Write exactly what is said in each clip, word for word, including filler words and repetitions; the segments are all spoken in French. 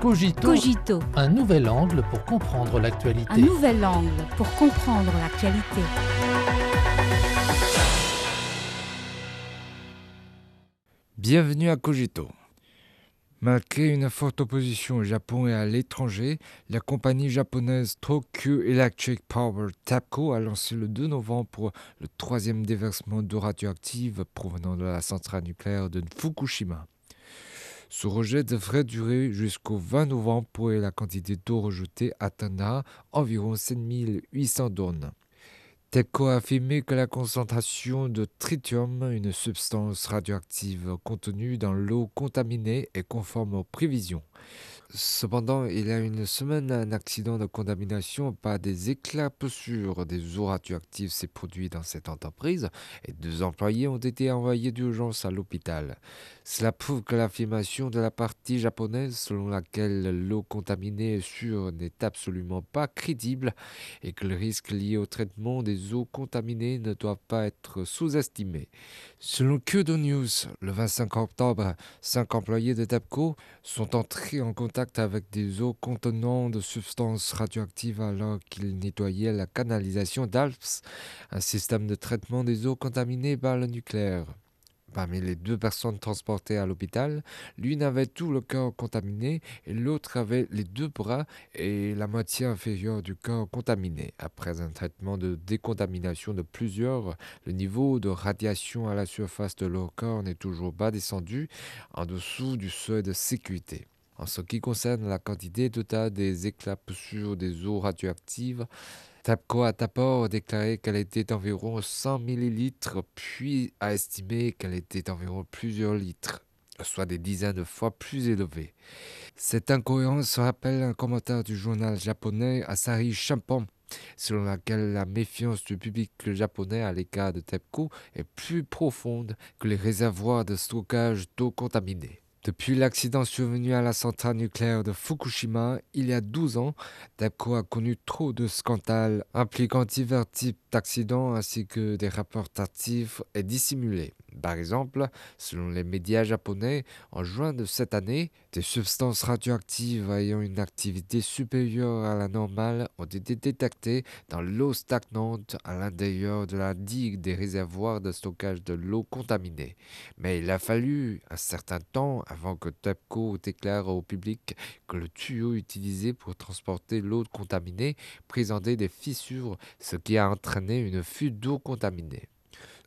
Cogito, Cogito, un nouvel angle pour comprendre l'actualité. Un nouvel angle pour comprendre l'actualité. Bienvenue à Cogito. Malgré une forte opposition au Japon et à l'étranger, la compagnie japonaise Tokyo Electric Power (TEPCO) a lancé le deux novembre pour le troisième déversement d'eau radioactive provenant de la centrale nucléaire de Fukushima. Ce rejet devrait durer jusqu'au vingt novembre pour la quantité d'eau rejetée atteindra environ sept mille huit cents tonnes. TEPCO a affirmé que la concentration de tritium, une substance radioactive contenue dans l'eau contaminée, est conforme aux prévisions. Cependant, il y a une semaine, un accident de contamination par des éclats sur des eaux radioactives s'est produit dans cette entreprise et deux employés ont été envoyés d'urgence à l'hôpital. Cela prouve que l'affirmation de la partie japonaise selon laquelle l'eau contaminée est sûre n'est absolument pas crédible et que le risque lié au traitement des les eaux contaminées ne doivent pas être sous-estimées. Selon Kyodo News, le vingt-cinq octobre, cinq employés de TEPCO sont entrés en contact avec des eaux contenant de substances radioactives alors qu'ils nettoyaient la canalisation d'A L P S, un système de traitement des eaux contaminées par le nucléaire. Parmi les deux personnes transportées à l'hôpital, l'une avait tout le corps contaminé et l'autre avait les deux bras et la moitié inférieure du corps contaminé. Après un traitement de décontamination de plusieurs, le niveau de radiation à la surface de leur corps n'est toujours pas descendu en dessous du seuil de sécurité. En ce qui concerne la quantité totale des éclats sur des eaux radioactives, TEPCO a d'abord déclaré qu'elle était environ cent millilitres, puis a estimé qu'elle était environ plusieurs litres, soit des dizaines de fois plus élevée. Cette incohérence rappelle un commentaire du journal japonais Asahi Shimbun, selon laquelle la méfiance du public japonais à l'égard de TEPCO est plus profonde que les réservoirs de stockage d'eau contaminée. Depuis l'accident survenu à la centrale nucléaire de Fukushima, il y a douze ans, TEPCO a connu trop de scandales impliquant divers types d'accidents ainsi que des rapports tardifs et dissimulés. Par exemple, selon les médias japonais, en juin de cette année, des substances radioactives ayant une activité supérieure à la normale ont été détectées dans l'eau stagnante à l'intérieur de la digue des réservoirs de stockage de l'eau contaminée. Mais il a fallu un certain temps avant que TEPCO déclare au public que le tuyau utilisé pour transporter l'eau contaminée présentait des fissures, ce qui a entraîné une fuite d'eau contaminée.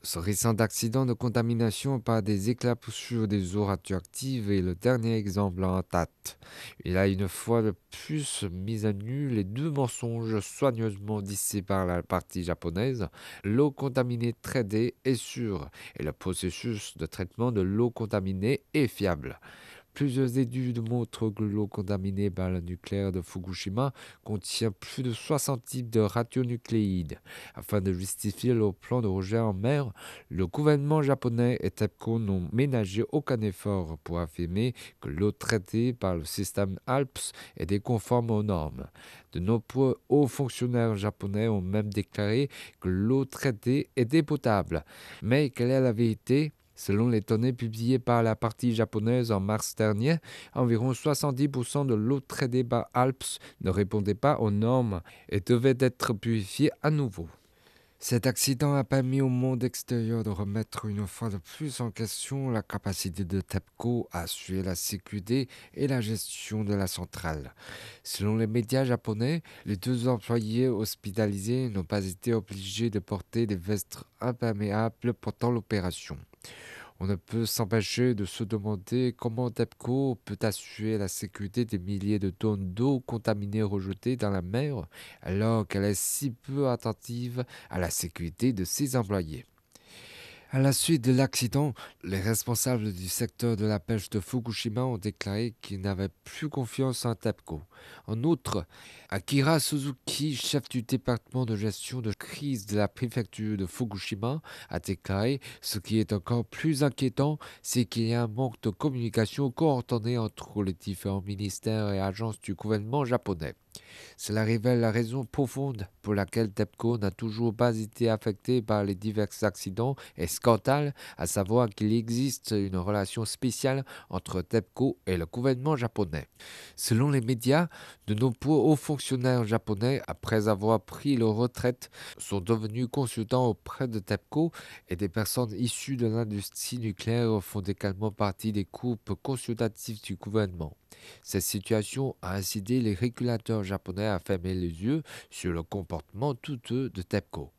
Ce récent accident de contamination par des éclats sur des eaux radioactives est le dernier exemple en date. Il a une fois de plus mis à nu les deux mensonges soigneusement dissés par la partie japonaise, l'eau contaminée traitée est sûre et le processus de traitement de l'eau contaminée est fiable. Plusieurs études montrent que l'eau contaminée par le nucléaire de Fukushima contient plus de soixante types de radionucléides. Afin de justifier leur plan de rejet en mer, le gouvernement japonais et TEPCO n'ont ménagé aucun effort pour affirmer que l'eau traitée par le système A L P S était conforme aux normes. De nombreux hauts fonctionnaires japonais ont même déclaré que l'eau traitée était potable. Mais quelle est la vérité ? Selon les données publiées par la partie japonaise en mars dernier, environ soixante-dix pour cent de l'eau traitée par A L P S ne répondait pas aux normes et devait être purifiée à nouveau. Cet accident a permis au monde extérieur de remettre une fois de plus en question la capacité de TEPCO à assurer la sécurité et la gestion de la centrale. Selon les médias japonais, les deux employés hospitalisés n'ont pas été obligés de porter des vestes imperméables pendant l'opération. On ne peut s'empêcher de se demander comment TEPCO peut assurer la sécurité des milliers de tonnes d'eau contaminée rejetées dans la mer alors qu'elle est si peu attentive à la sécurité de ses employés. À la suite de l'accident, les responsables du secteur de la pêche de Fukushima ont déclaré qu'ils n'avaient plus confiance en TEPCO. En outre, Akira Suzuki, chef du département de gestion de crise de la préfecture de Fukushima, a déclaré « Ce qui est encore plus inquiétant, c'est qu'il y a un manque de communication coordonnée entre les différents ministères et agences du gouvernement japonais. » Cela révèle la raison profonde pour laquelle TEPCO n'a toujours pas été affecté par les divers accidents et scandale, à savoir qu'il existe une relation spéciale entre TEPCO et le gouvernement japonais. Selon les médias, de nombreux hauts fonctionnaires japonais, après avoir pris leur retraite, sont devenus consultants auprès de TEPCO et des personnes issues de l'industrie nucléaire font également partie des groupes consultatifs du gouvernement. Cette situation a incité les régulateurs japonais à fermer les yeux sur le comportement douteux de TEPCO.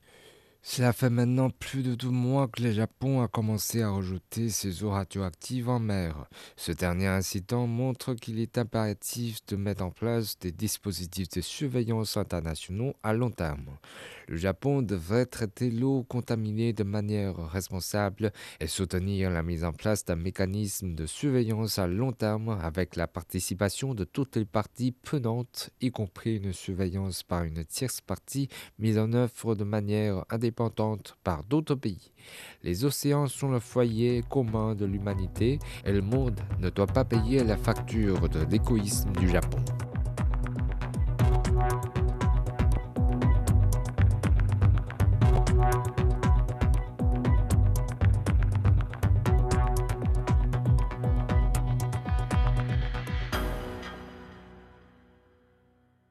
Cela fait maintenant plus de deux mois que le Japon a commencé à rejeter ses eaux radioactives en mer. Ce dernier incident montre qu'il est impératif de mettre en place des dispositifs de surveillance internationaux à long terme. Le Japon devrait traiter l'eau contaminée de manière responsable et soutenir la mise en place d'un mécanisme de surveillance à long terme avec la participation de toutes les parties prenantes, y compris une surveillance par une tierce partie mise en œuvre de manière indépendante par d'autres pays. Les océans sont le foyer commun de l'humanité et le monde ne doit pas payer la facture de l'égoïsme du Japon.